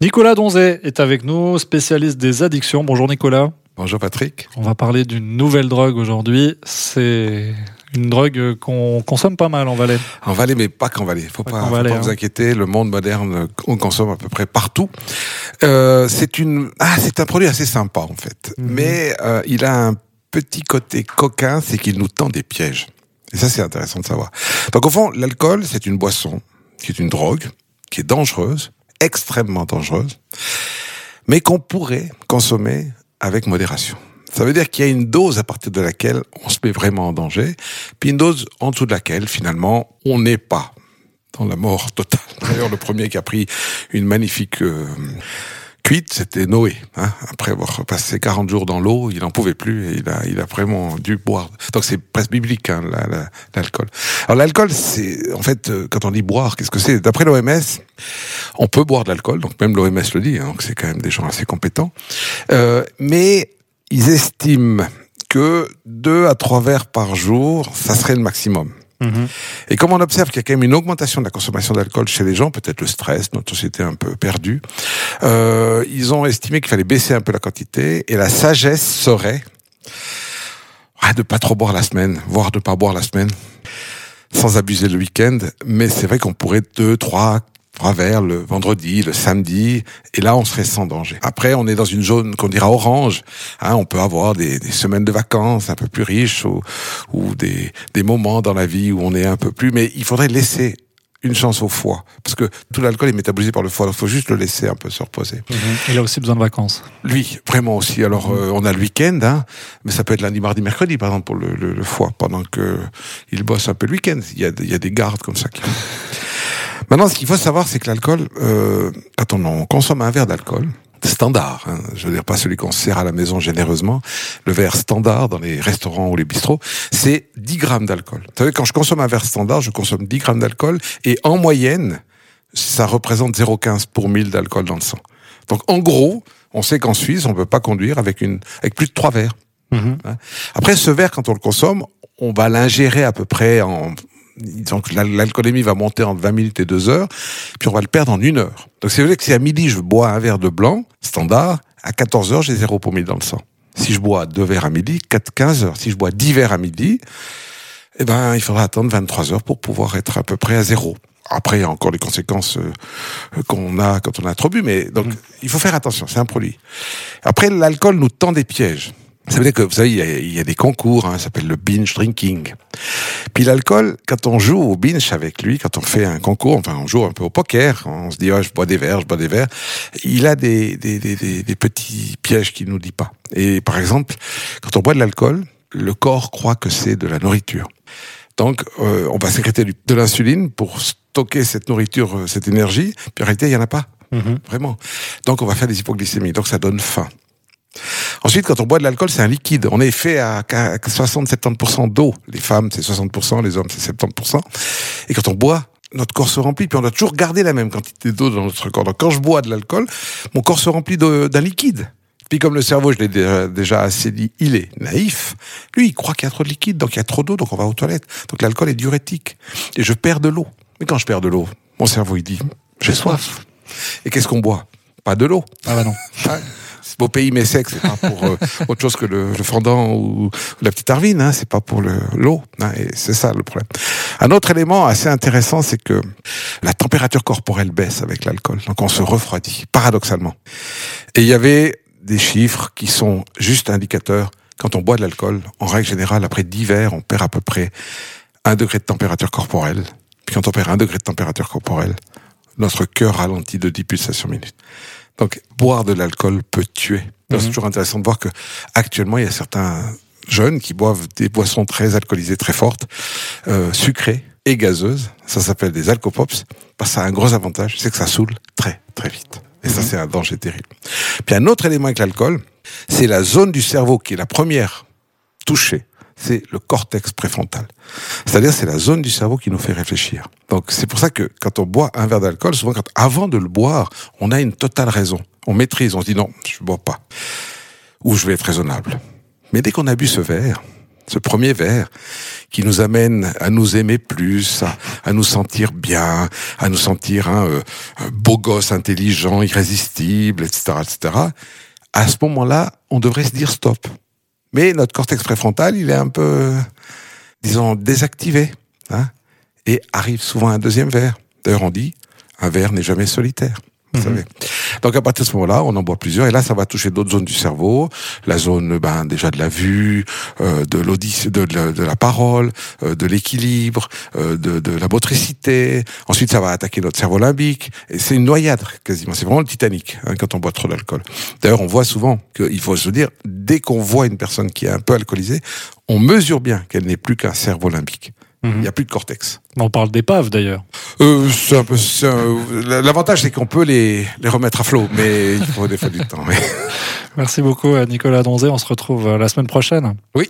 Nicolas Donzé est avec nous, spécialiste des addictions. Bonjour Nicolas. Bonjour Patrick. On va parler d'une nouvelle drogue aujourd'hui. C'est une drogue qu'on consomme pas mal en Valais. En Valais, mais pas qu'en Valais. Faut pas vous inquiéter. Le monde moderne, on consomme à peu près partout. C'est un produit assez sympa en fait. Mais il a un petit côté coquin, c'est qu'il nous tend des pièges. Et ça, c'est intéressant de savoir. Donc au fond, l'alcool, c'est une boisson, qui est une drogue, qui est dangereuse, extrêmement dangereuse, mais qu'on pourrait consommer avec modération. Ça veut dire qu'il y a une dose à partir de laquelle on se met vraiment en danger, puis une dose en dessous de laquelle, finalement, on n'est pas dans la mort totale. D'ailleurs, le premier qui a pris une magnifique cuite, c'était Noé. Hein. Après avoir passé 40 jours dans l'eau, il n'en pouvait plus et il a vraiment dû boire. Donc c'est presque biblique, hein, l'alcool. Alors l'alcool, c'est en fait, quand on dit boire, qu'est-ce que c'est ? D'après l'OMS, on peut boire de l'alcool, donc même l'OMS le dit, hein, donc c'est quand même des gens assez compétents. Mais ils estiment que 2 à 3 verres par jour, ça serait le maximum. Et comme on observe qu'il y a quand même une augmentation de la consommation d'alcool chez les gens, peut-être le stress, notre société un peu perdue, ils ont estimé qu'il fallait baisser un peu la quantité, et la sagesse serait de pas trop boire la semaine, voire de pas boire la semaine, sans abuser le week-end, mais c'est vrai qu'on pourrait 2, 3 verres le vendredi, le samedi, et là on serait sans danger. Après on est dans une zone qu'on dira orange, hein, on peut avoir des semaines de vacances un peu plus riches ou des moments dans la vie où on est un peu plus, mais il faudrait laisser une chance au foie, parce que tout l'alcool est métabolisé par le foie, donc il faut juste le laisser un peu se reposer. Il a aussi besoin de vacances. Lui, vraiment aussi. Alors on a le week-end, hein, mais ça peut être lundi, mardi, mercredi par exemple pour le foie, pendant que il bosse un peu le week-end. Il y a des gardes comme ça qui... Maintenant, ce qu'il faut savoir, c'est que l'alcool, quand on consomme un verre d'alcool standard, hein, je veux dire pas celui qu'on sert à la maison généreusement, le verre standard dans les restaurants ou les bistrots, c'est 10 grammes d'alcool. Vous savez, quand je consomme un verre standard, je consomme 10 grammes d'alcool, et en moyenne, ça représente 0,15 pour 1000 d'alcool dans le sang. Donc en gros, on sait qu'en Suisse, on peut pas conduire avec plus de 3 verres. Après, ce verre, quand on le consomme, on va l'ingérer à peu près en... Donc l'alcoolémie va monter entre 20 minutes et 2 heures, puis on va le perdre en 1 heure. Donc c'est vrai que si à midi je bois un verre de blanc, standard, à 14 heures j'ai 0 pour 1000 dans le sang. Si je bois 2 verres à midi, 15 heures. Si je bois 10 verres à midi, eh ben il faudra attendre 23 heures pour pouvoir être à peu près à 0. Après, il y a encore les conséquences qu'on a quand on a trop bu, mais donc il faut faire attention, c'est un produit. Après, l'alcool nous tend des pièges. Ça veut dire que, vous savez, il y a des concours, hein, ça s'appelle le binge drinking. Puis l'alcool, quand on joue au binge avec lui, quand on fait un concours, enfin on joue un peu au poker, on se dit je bois des verres, il a des petits pièges qu'il nous dit pas. Et par exemple, quand on boit de l'alcool, le corps croit que c'est de la nourriture. Donc on va sécréter de l'insuline pour stocker cette nourriture, cette énergie, puis en réalité il y en a pas, vraiment. Donc on va faire des hypoglycémies, donc ça donne faim. Ensuite, quand on boit de l'alcool, c'est un liquide. On est fait à 60-70% d'eau. Les femmes, c'est 60%, les hommes, c'est 70%. Et quand on boit, notre corps se remplit, puis on doit toujours garder la même quantité d'eau dans notre corps. Donc quand je bois de l'alcool, mon corps se remplit d'un liquide. Puis comme le cerveau, je l'ai déjà assez dit, il est naïf. Lui, il croit qu'il y a trop de liquide, donc il y a trop d'eau, donc on va aux toilettes. Donc l'alcool est diurétique. Et je perds de l'eau. Mais quand je perds de l'eau, mon cerveau, il dit, j'ai soif. Et qu'est-ce qu'on boit ? Pas de l'eau. Ah bah non. Beau pays mais sec, c'est pas pour autre chose que le fendant ou la petite arvine, hein, c'est pas pour l'eau, hein, et c'est ça le problème. Un autre élément assez intéressant, c'est que la température corporelle baisse avec l'alcool, donc on se refroidit, paradoxalement. Et il y avait des chiffres qui sont juste indicateurs, quand on boit de l'alcool, en règle générale, après 10 verres, on perd à peu près 1 degré de température corporelle, puis quand on perd 1 degré de température corporelle, notre cœur ralentit de 10 pulsations minute. Donc, boire de l'alcool peut tuer. Alors, c'est toujours intéressant de voir que actuellement il y a certains jeunes qui boivent des boissons très alcoolisées, très fortes, sucrées et gazeuses. Ça s'appelle des alcopops. Ça a un gros avantage, c'est que ça saoule très très vite. Et ça, c'est un danger terrible. Puis un autre élément avec l'alcool, c'est la zone du cerveau qui est la première touchée. C'est le cortex préfrontal. C'est-à-dire, c'est la zone du cerveau qui nous fait réfléchir. Donc, c'est pour ça que quand on boit un verre d'alcool, souvent, avant de le boire, on a une totale raison. On maîtrise, on se dit non, je ne bois pas. Ou je vais être raisonnable. Mais dès qu'on a bu ce verre, ce premier verre, qui nous amène à nous aimer plus, à nous sentir bien, à nous sentir un beau gosse intelligent, irrésistible, etc., etc. À ce moment-là, on devrait se dire stop. Mais notre cortex préfrontal, il est un peu, disons, désactivé, hein, et arrive souvent à un deuxième verre. D'ailleurs, on dit, un verre n'est jamais solitaire. Vous savez. Donc à partir de ce moment-là, on en boit plusieurs, et là, ça va toucher d'autres zones du cerveau, la zone, déjà de la vue, de l'audition, de la parole, de l'équilibre, de la motricité. Ensuite, ça va attaquer notre cerveau limbique. Et c'est une noyade quasiment. C'est vraiment le Titanic, hein, quand on boit trop d'alcool. D'ailleurs, on voit souvent qu'il faut se dire, dès qu'on voit une personne qui est un peu alcoolisée, on mesure bien qu'elle n'est plus qu'un cerveau limbique. Il n'y a plus de cortex. On parle d'épave d'ailleurs. L'avantage c'est qu'on peut les remettre à flot, mais il faut des fois du temps. Mais... Merci beaucoup Nicolas Donzé, on se retrouve la semaine prochaine. Oui.